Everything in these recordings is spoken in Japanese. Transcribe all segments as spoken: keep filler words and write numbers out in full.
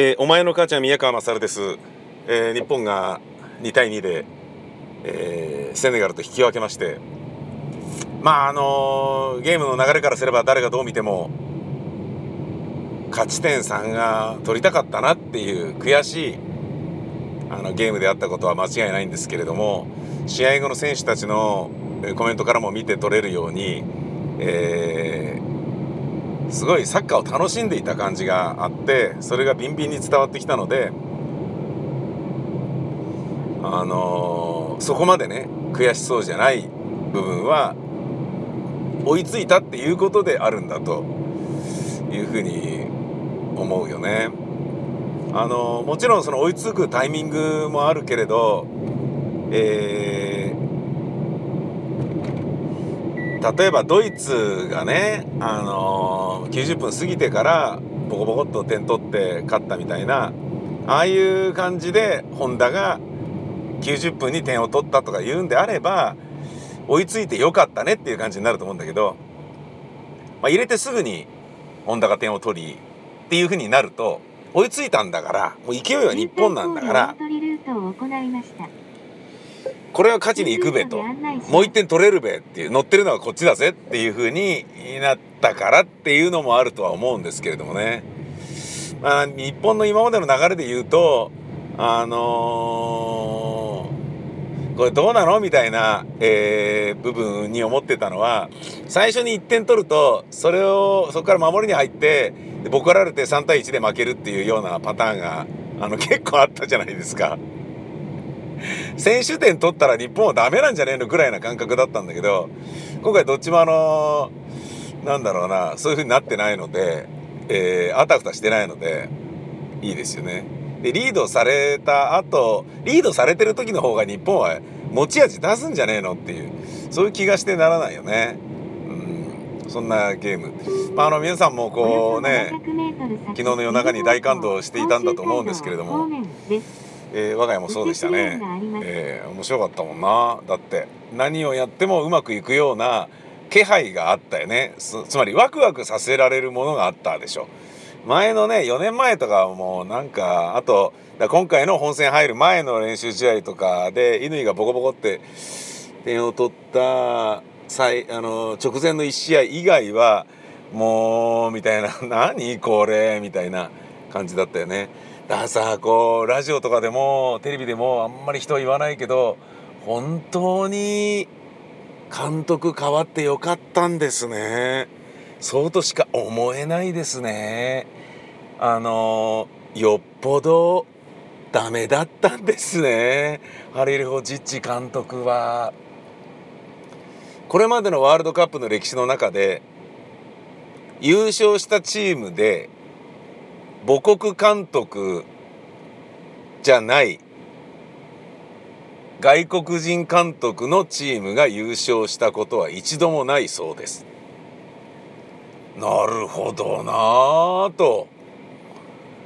えー、お前の母ちゃん宮川勝です、えー、日本がにたいにで、えー、セネガルと引き分けまして、まああのー、ゲームの流れからすれば誰がどう見ても勝ち点さんが取りたかったなっていう悔しいあのゲームであったことは間違いないんですけれども、試合後の選手たちのコメントからも見て取れるように、えー、すごいサッカーを楽しんでいた感じがあって、それがビンビンに伝わってきたので、あのー、そこまでね悔しそうじゃない部分は追いついたっていうことであるんだというふうに思うよね。あのもちろんその追いつくタイミングもあるけれど、えー、例えばドイツがね、あのきゅうじゅっぷん過ぎてからボコボコっと点取って勝ったみたいな、ああいう感じでホンダがきゅうじゅっぷんに点を取ったとか言うんであれば、追いついてよかったねっていう感じになると思うんだけど、まあ、入れてすぐにホンダが点を取りっていうふうになると、追いついたんだからもう勢いは日本なんだから、これは勝ちに行くべと、もういってん取れるべっていう、乗ってるのはこっちだぜっていう風になったからっていうのもあるとは思うんですけれどもね、まあ、日本の今までの流れで言うと、あのー、これどうなのみたいな、えー、部分に思ってたのは、最初にいってん取るとそれをそこから守りに入ってボコられてさんたいいちで負けるっていうようなパターンがあの結構あったじゃないですか。先取点取ったら日本はダメなんじゃねえのぐらいな感覚だったんだけど、今回どっちもあのなんだろうな、そういう風になってないので、えー、あたふたしてないのでいいですよね。でリードされた後、リードされてる時の方が日本は持ち味出すんじゃねえのっていう、そういう気がしてならないよね。そんなゲーム、まあ、あの皆さんもこうね、昨日の夜中に大感動していたんだと思うんですけれども、えー、我が家もそうでしたね、えー、面白かったもんな。だって何をやってもうまくいくような気配があったよね。つまりワクワクさせられるものがあったでしょ。前のねよねんまえとかもうなんか、あと今回の本戦入る前の練習試合とかで乾がボコボコって点を取った最あの直前のいちしあい以外はもうみたいな、何これみたいな感じだったよね。だからさ、こうラジオとかでもテレビでもあんまり人は言わないけど、本当に監督変わってよかったんですね。そうとしか思えないですね。あのよっぽどダメだったんですね、ハリルホジッチ監督は。これまでのワールドカップの歴史の中で、優勝したチームで母国監督じゃない外国人監督のチームが優勝したことは一度もないそうです。なるほどなぁと。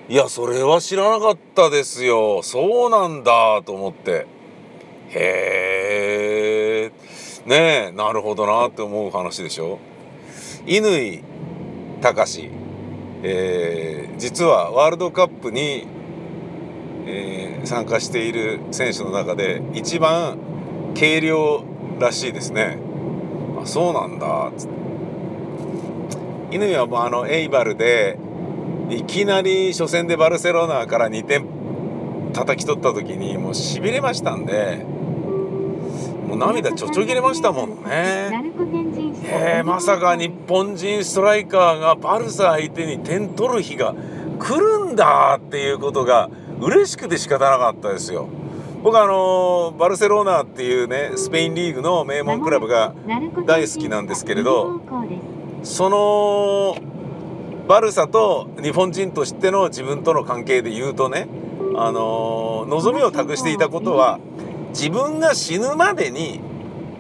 いや、それは知らなかったですよ。そうなんだと思って。へえ。ねえ、なるほどなって思う話でしょ。乾貴士、えー、実はワールドカップに、えー、参加している選手の中で一番軽量らしいですね。あ、そうなんだっつって。乾はもうあのエイバルでいきなり初戦でバルセロナからにてん叩き取った時にもうしびれましたんで、もう涙ちょちょ切れましたもんね。えー、まさか日本人ストライカーがバルサ相手に点取る日が来るんだっていうことが嬉しくて仕方なかったですよ。僕あのバルセロナっていうね、スペインリーグの名門クラブが大好きなんですけれど、そのバルサと日本人としての自分との関係で言うとね、あの望みを託していたことは、自分が死ぬまでに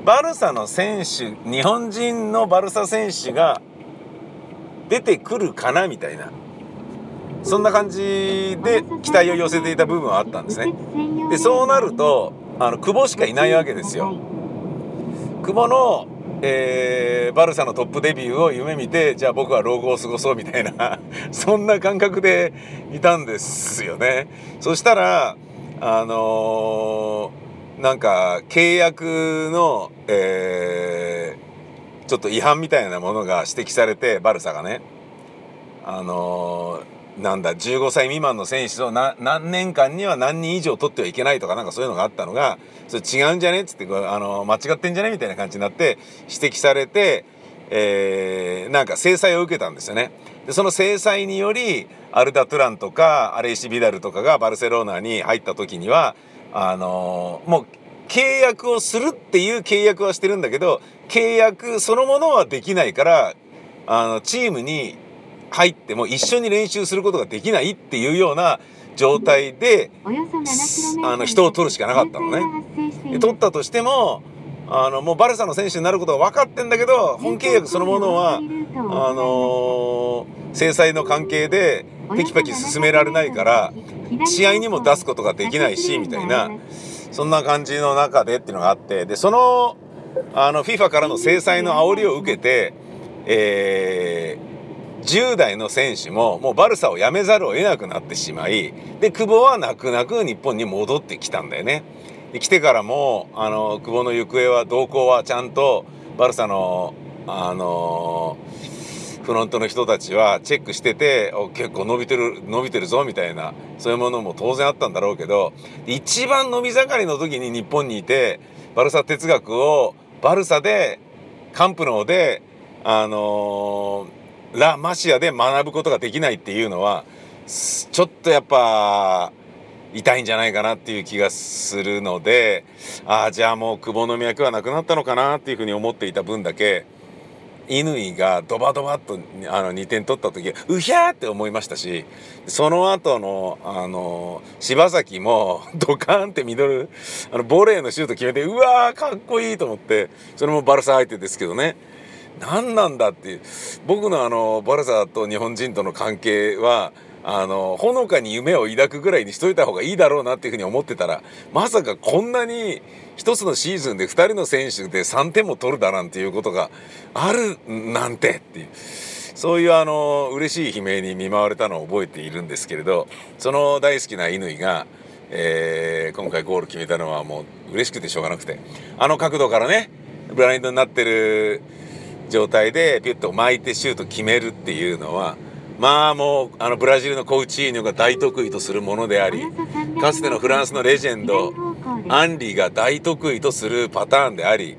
バルサの選手、日本人のバルサ選手が出てくるかなみたいな、そんな感じで期待を寄せていた部分はあったんですね。でそうなるとあの久保しかいないわけですよ。久保のえー、バルサのトップデビューを夢見て、じゃあ僕は老後を過ごそうみたいなそんな感覚でいたんですよね。そしたらあのー、なんか契約の、えー、ちょっと違反みたいなものが指摘されて、バルサがね、あのー、なんだじゅうごさい未満の選手をな何年間には何人以上取ってはいけないとか、なんかそういうのがあったのが、それ違うんじゃねっつって、あのー、間違ってんじゃねみたいな感じになって指摘されて、えー、なんか制裁を受けたんですよね。でその制裁によりアルダ・トゥランとかアレイシ・ビダルとかがバルセロナに入った時にはあのー、もう契約をするっていう契約はしてるんだけど、契約そのものはできないから、あのチームに入っても一緒に練習することができないっていうような状態であの人を取るしかなかったのね。取ったとしてもあのもうバルサの選手になることは分かってんだけど、本契約そのものはあのー、制裁の関係でテキパキ進められないから試合にも出すことができないしみたいな、そんな感じの中でっていうのがあって、でそのあの FIFA からの制裁の煽りを受けて、えー、じゅう代の選手ももうバルサを辞めざるを得なくなってしまい、で久保は泣く泣く日本に戻ってきたんだよね。来てからもあの久保の行方は動向はちゃんとバルサの、あのー、フロントの人たちはチェックしてて、結構伸びてる伸びてるぞみたいな、そういうものも当然あったんだろうけど、一番伸び盛りの時に日本にいてバルサ哲学をバルサでカンプノーで、あのー、ラ・マシアで学ぶことができないっていうのはちょっとやっぱ痛いんじゃないかなっていう気がするので、ああじゃあもう久保の脈はなくなったのかなっていうふうに思っていた分だけ、乾がドバドバっとあのにてん取った時うひゃーって思いましたし、その後のあの柴崎もドカーンってミドルあのボレーのシュート決めて、うわーかっこいいと思って、それもバルサ相手ですけどね、何なんだっていう。僕のあのバルサと日本人との関係はあのほのかに夢を抱くぐらいにしといた方がいいだろうなっていうふうに思ってたら、まさかこんなに一つのシーズンでふたりの選手でさんてんも取るだなんていうことがあるなんてっていう、そういうあの嬉しい悲鳴に見舞われたのを覚えているんですけれど、その大好きな乾が、えー、今回ゴール決めたのはもう嬉しくてしょうがなくて、あの角度からねブラインドになってる状態でピュッと巻いてシュート決めるっていうのは、まあもうあのブラジルのコウチーニョが大得意とするものであり、かつてのフランスのレジェンドアンリが大得意とするパターンであり、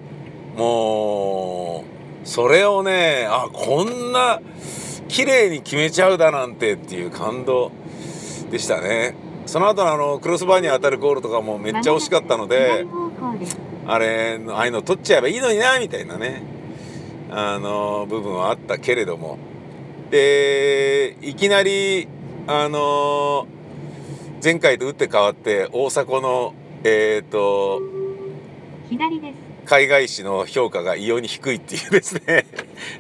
もうそれをね、あこんな綺麗に決めちゃうだなんてっていう感動でしたね。その後のあのクロスバーに当たるゴールとかもめっちゃ惜しかったので、あれああいうの取っちゃえばいいのになみたいなね、あの部分はあったけれども、でいきなり、あのー、前回と打って変わって大迫の、えー、と左です海外紙の評価が異様に低いっていうですね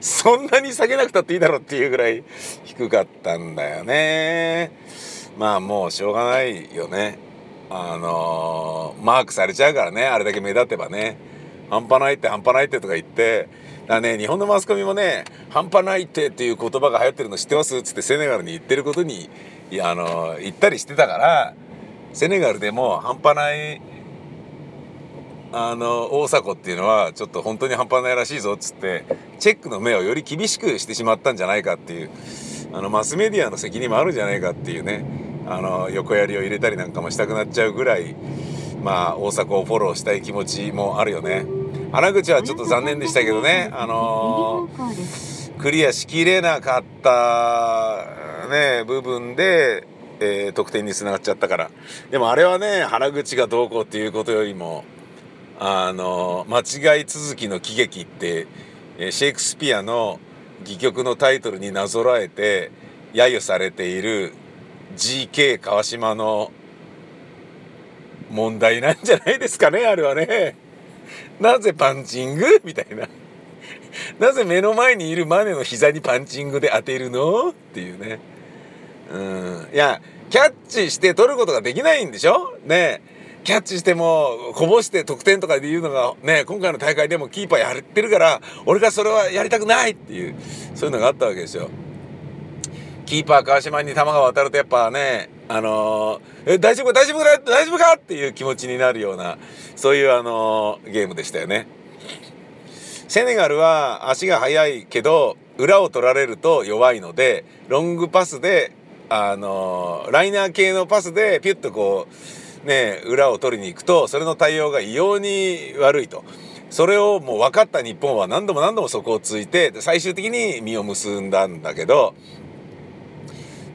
そんなに下げなくたっていいだろうっていうぐらい低かったんだよね。まあもうしょうがないよね、あのー、マークされちゃうからね、あれだけ目立てばね、半端ないって半端ないってとか言ってだね、日本のマスコミもね半端ないってっていう言葉が流行ってるの知ってますっつってセネガルに言ってることにあの言ったりしてたから、セネガルでも半端ないあの大迫っていうのはちょっと本当に半端ないらしいぞっつってチェックの目をより厳しくしてしまったんじゃないかっていう、あのマスメディアの責任もあるんじゃないかっていうね、あの横やりを入れたりなんかもしたくなっちゃうぐらい、まあ大迫をフォローしたい気持ちもあるよね。原口はちょっと残念でしたけどね、あのー、クリアしきれなかった、ね、部分で、えー、得点につながっちゃったから。でもあれはね原口がどうこうっていうことよりも、あのー、間違い続きの喜劇ってシェイクスピアの戯曲のタイトルになぞらえて揶揄されている ジーケー 川島の問題なんじゃないですかね、あれはね。なぜパンチングみたいななぜ目の前にいるマネの膝にパンチングで当てるのっていうね、うん、いやキャッチして取ることができないんでしょねえ、キャッチしてもこぼして得点とかで言うのがね、今回の大会でもキーパーやってるから俺がそれはやりたくないっていう、そういうのがあったわけですよ。キーパー川島に球が渡るとやっぱね、あのー、え大丈夫大丈夫か大丈夫かっていう気持ちになるような、そういう、あのー、ゲームでしたよね。セネガルは足が速いけど裏を取られると弱いので、ロングパスで、あのー、ライナー系のパスでピュッとこうね裏を取りに行くと、それの対応が異様に悪いと。それをもう分かった日本は何度も何度もそこをついて最終的に実を結んだんだけど、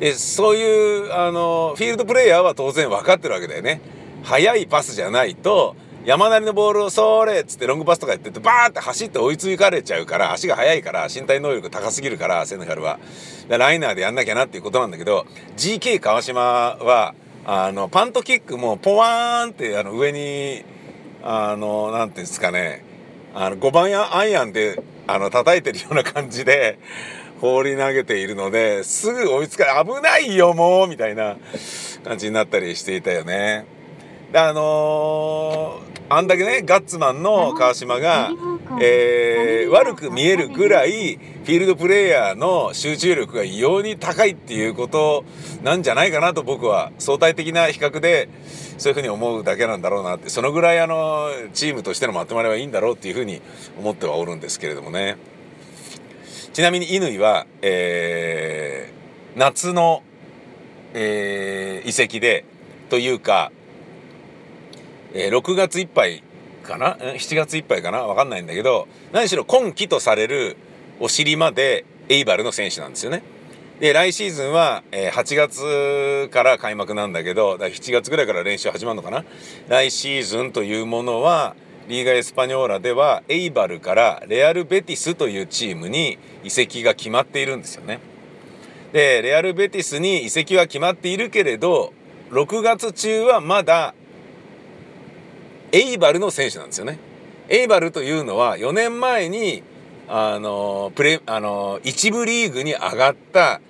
でそういうあのフィールドプレイヤーは当然分かってるわけだよね。速いパスじゃないと山なりのボールをそーれっつってロングパスとかやっててバーって走って追いつかれちゃうから、足が速いから身体能力高すぎるからセネガルはライナーでやんなきゃなっていうことなんだけど、 ジーケー 川島はあのパントキックもポワーンってあの上にあのなんていうんですかね、あのごばんアイアンであの叩いてるような感じで放り投げているので、すぐ追いつかない、危ないよもうみたいな感じになったりしていたよね。であのー、あんだけねガッツマンの川島が、えー、悪く見えるぐらいフィールドプレーヤーの集中力が異様に高いっていうことなんじゃないかなと、僕は相対的な比較でそういうふうに思うだけなんだろうなって、そのぐらいあのチームとしてのまとまりはいいんだろうっていうふうに思ってはおるんですけれどもね。ちなみに乾は、えー、夏の、えー、移籍でというか、えー、ろくがついっぱいかなしちがついっぱいかな分かんないんだけど、何しろ今季とされるお尻までエイバルの選手なんですよね。で来シーズンは、えー、はちがつから開幕なんだけど、だしちがつぐらいから練習始まるのかな。来シーズンというものはリーガエスパニョーラではエイバルからレアルベティスというチームに移籍が決まっているんですよね。でレアルベティスに移籍は決まっているけれど、ろくがつ中はまだエイバルの選手なんですよね。エイバルというのはよねんまえにあのプレあの一部リーグに上がった、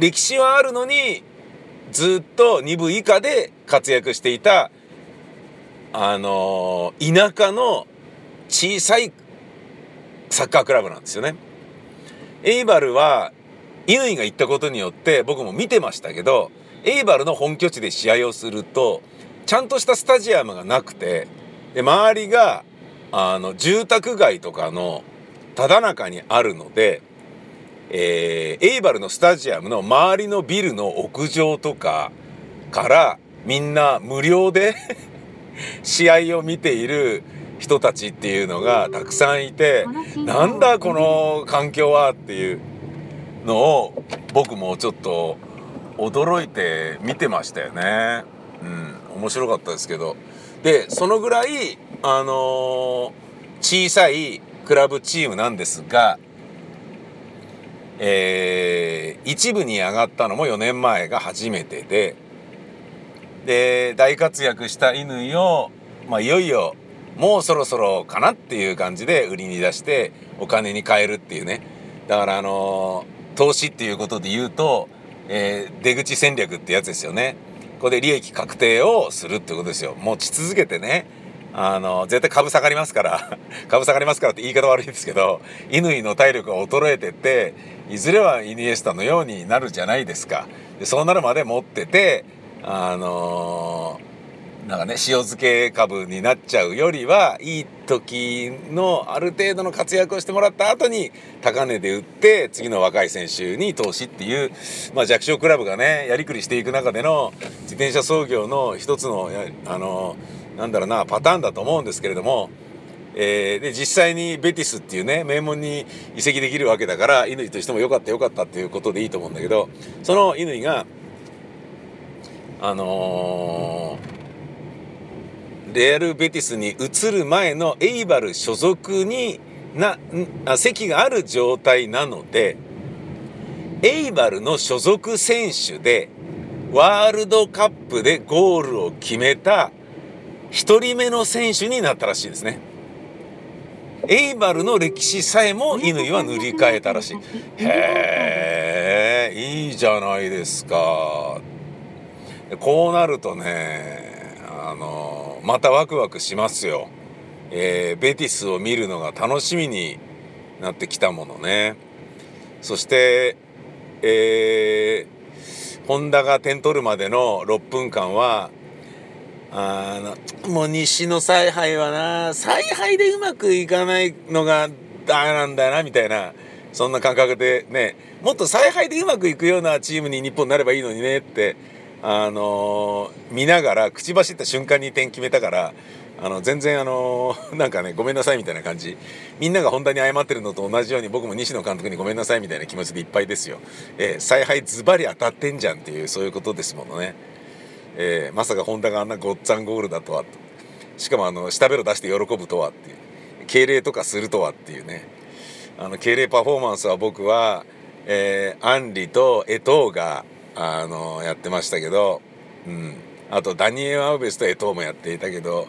歴史はあるのにずっとに部以下で活躍していた、あのー、田舎の小さいサッカークラブなんですよね。エイバルは乾が行ったことによって僕も見てましたけど、エイバルの本拠地で試合をするとちゃんとしたスタジアムがなくて、で周りがあの住宅街とかのただ中にあるので、えー、エイバルのスタジアムの周りのビルの屋上とかからみんな無料で試合を見ている人たちっていうのがたくさんいて、なんだこの環境はっていうのを僕もちょっと驚いて見てましたよね。うん、面白かったですけど、でそのぐらいあの小さいクラブチームなんですが、えー、一部に上がったのもよねんまえが初めてで。で大活躍した乾を、まあ、いよいよもうそろそろかなっていう感じで売りに出してお金に換えるっていうね。だからあの投資っていうことで言うと、えー、出口戦略ってやつですよね。ここで利益確定をするってことですよ。持ち続けてね、あの絶対株下がりますから株下がりますからって言い方悪いですけど、乾の体力が衰えてっていずれはイニエスタのようになるじゃないですか。でそうなるまで持ってて、あのー、なんかね塩漬け株になっちゃうよりはいい時のある程度の活躍をしてもらった後に高値で売って次の若い選手に投資っていう、まあ、弱小クラブがねやりくりしていく中での自転車操業の一つの、あのー、なんだろうなパターンだと思うんですけれども、えー、で実際にベティスっていうね名門に移籍できるわけだから、乾としてもよかったよかったっていうことでいいと思うんだけど、その乾があのー、レアル・ベティスに移る前のエイバル所属にな席がある状態なので、エイバルの所属選手でワールドカップでゴールを決めたひとりめの選手になったらしいですね。エイバルの歴史さえも乾は塗り替えたらしい。へー、いいじゃないですか。こうなるとね、あのまたワクワクしますよ、えー、ベティスを見るのが楽しみになってきたものね。そして、えー、ホンダが点取るまでのろっぷんかんはあのもう西の采配はな采配でうまくいかないのがダメなんだよなみたいな、そんな感覚でね、もっと采配でうまくいくようなチームに日本になればいいのにねってあのー、見ながら口走った瞬間に点決めたから、あの全然あのー、なんかねごめんなさいみたいな感じ、みんなが本当に謝ってるのと同じように僕も西野監督にごめんなさいみたいな気持ちでいっぱいですよ。えー、采配ズバリ当たってんじゃんっていう、そういうことですものね。えー、まさかホンダがあんなごっつぁんゴールだとはと、しかもあの下ベロ出して喜ぶとはっていう、敬礼とかするとはっていうね、あの敬礼パフォーマンスは僕は、えー、アンリとエトーがあのやってましたけど、うん、あとダニエル・アウベスとエトーもやっていたけど、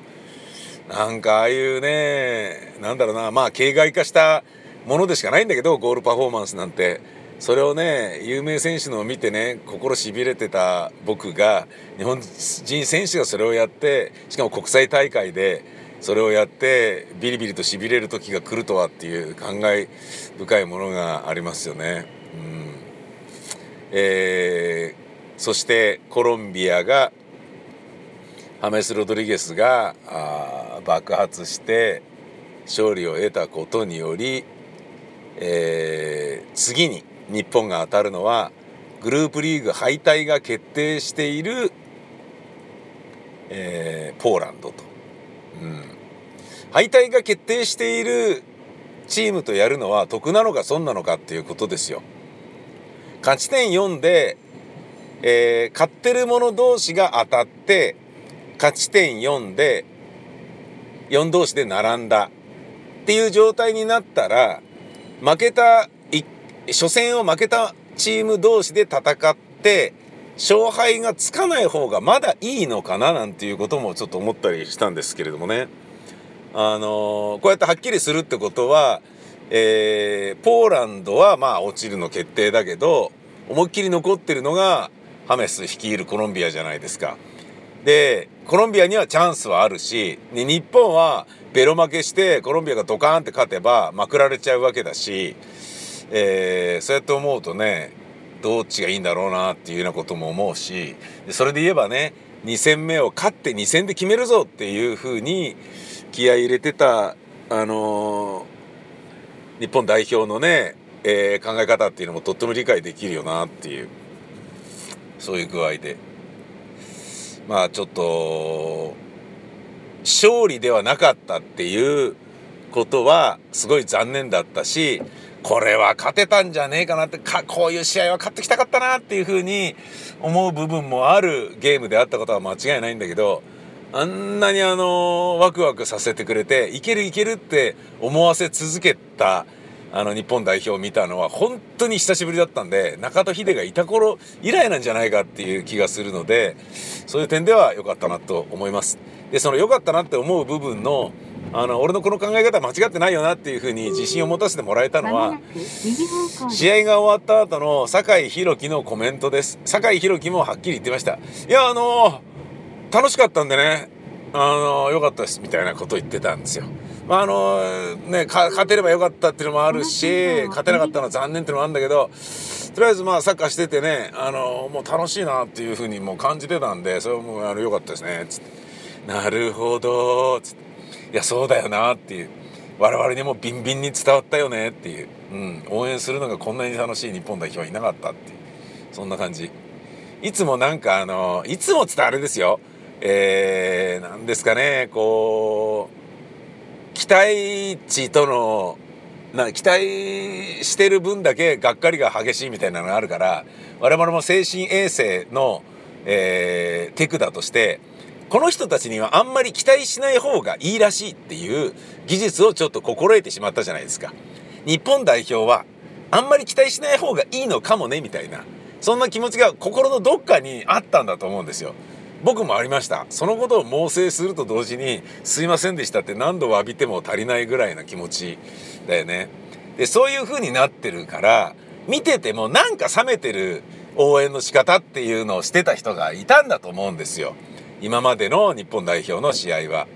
なんかああいうね、なんだろうな、まあ形骸化したものでしかないんだけどゴールパフォーマンスなんて、それをね有名選手のを見てね心しびれてた僕が、日本人選手がそれをやって、しかも国際大会でそれをやってビリビリとしびれる時が来るとはっていう感慨深いものがありますよね。うんえー、そしてコロンビアがハメス・ロドリゲスが爆発して勝利を得たことにより、えー、次に日本が当たるのはグループリーグ敗退が決定している、えー、ポーランドと、うん、敗退が決定しているチームとやるのは得なのか損なのかっていうことですよ。勝ち点よんで、えー、勝ってる者同士が当たって、勝ち点よんでよん同士で並んだっていう状態になったら、負けた初戦を負けたチーム同士で戦って勝敗がつかない方がまだいいのかななんていうこともちょっと思ったりしたんですけれどもね、あのー、こうやってはっきりするってことは、えー、ポーランドはまあ落ちるの決定だけど、思いっきり残ってるのがハメス率いるコロンビアじゃないですか。でコロンビアにはチャンスはあるし、日本はベロ負けしてコロンビアがドカーンって勝てばまくられちゃうわけだし、えー、そうやって思うとね、どっちがいいんだろうなっていうようなことも思うし、それで言えばねに戦目を勝ってに戦で決めるぞっていう風に気合い入れてた、あのー、日本代表のね、えー、考え方っていうのもとっても理解できるよなっていう、そういう具合でまあちょっと勝利ではなかったっていうことはすごい残念だったし、これは勝てたんじゃねえかなって、かこういう試合は勝ってきたかったなっていうふうに思う部分もあるゲームであったことは間違いないんだけど、あんなにあのワクワクさせてくれていけるいけるって思わせ続けたあの日本代表を見たのは本当に久しぶりだったんで、中戸秀がいた頃以来なんじゃないかっていう気がするので、そういう点では良かったなと思います。でその良かったなって思う部分のあの俺のこの考え方間違ってないよなっていうふうに自信を持たせてもらえたのは、試合が終わった後の酒井宏樹のコメントです。酒井宏樹もはっきり言ってました。いやあのー、楽しかったんでね、あのー、よかったですみたいなことを言ってたんですよ。まああのー、ね勝てればよかったっていうのもあるし、勝てなかったのは残念っていうのもあるんだけど、とりあえずまあサッカーしててね、あのー、もう楽しいなっていうふうにもう感じてたんで、それはもうあのよかったですねつって、なるほどつって、いやそうだよなっていう、我々にもビンビンに伝わったよねっていう、うん、応援するのがこんなに楽しい日本代表はいなかったっていう、そんな感じ。いつもなんかあのいつもつったあれですよ、えー、なんですかね、こう期待値とのな期待してる分だけがっかりが激しいみたいなのがあるから、我々も精神衛生の、えー、手札としてこの人たちにはあんまり期待しない方がいいらしいっていう技術をちょっと心得てしまったじゃないですか。日本代表はあんまり期待しない方がいいのかもねみたいな、そんな気持ちが心のどっかにあったんだと思うんですよ。僕もありました。そのことを猛省すると同時にすいませんでしたって何度詫びても足りないぐらいな気持ちだよね。でそういう風になってるから、見ててもなんか冷めてる応援の仕方っていうのをしてた人がいたんだと思うんですよ。今までの日本代表の試合は。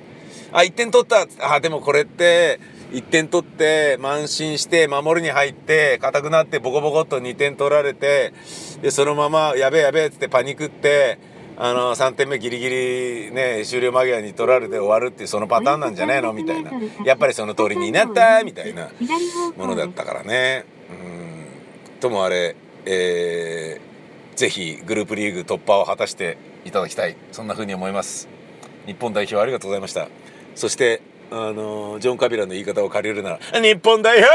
あ、いってん取ったっつって、あ、でもこれっていってん取って慢心して守りに入って硬くなってボコボコっとにてん取られて、でそのままやべえやべえっつってパニクって、あのさんてんめギリギリね終了間際に取られて終わるっていうそのパターンなんじゃないのみたいな、やっぱりその通りになったみたいなものだったからね。うんともあれ、えー、ぜひグループリーグ突破を果たしていただきたい、そんな風に思います。日本代表ありがとうございました。そしてあのジョン・カビラの言い方を借りるなら、日本代表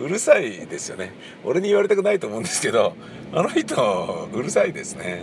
うるさいですよね。俺に言われたくないと思うんですけど、あの人うるさいですね。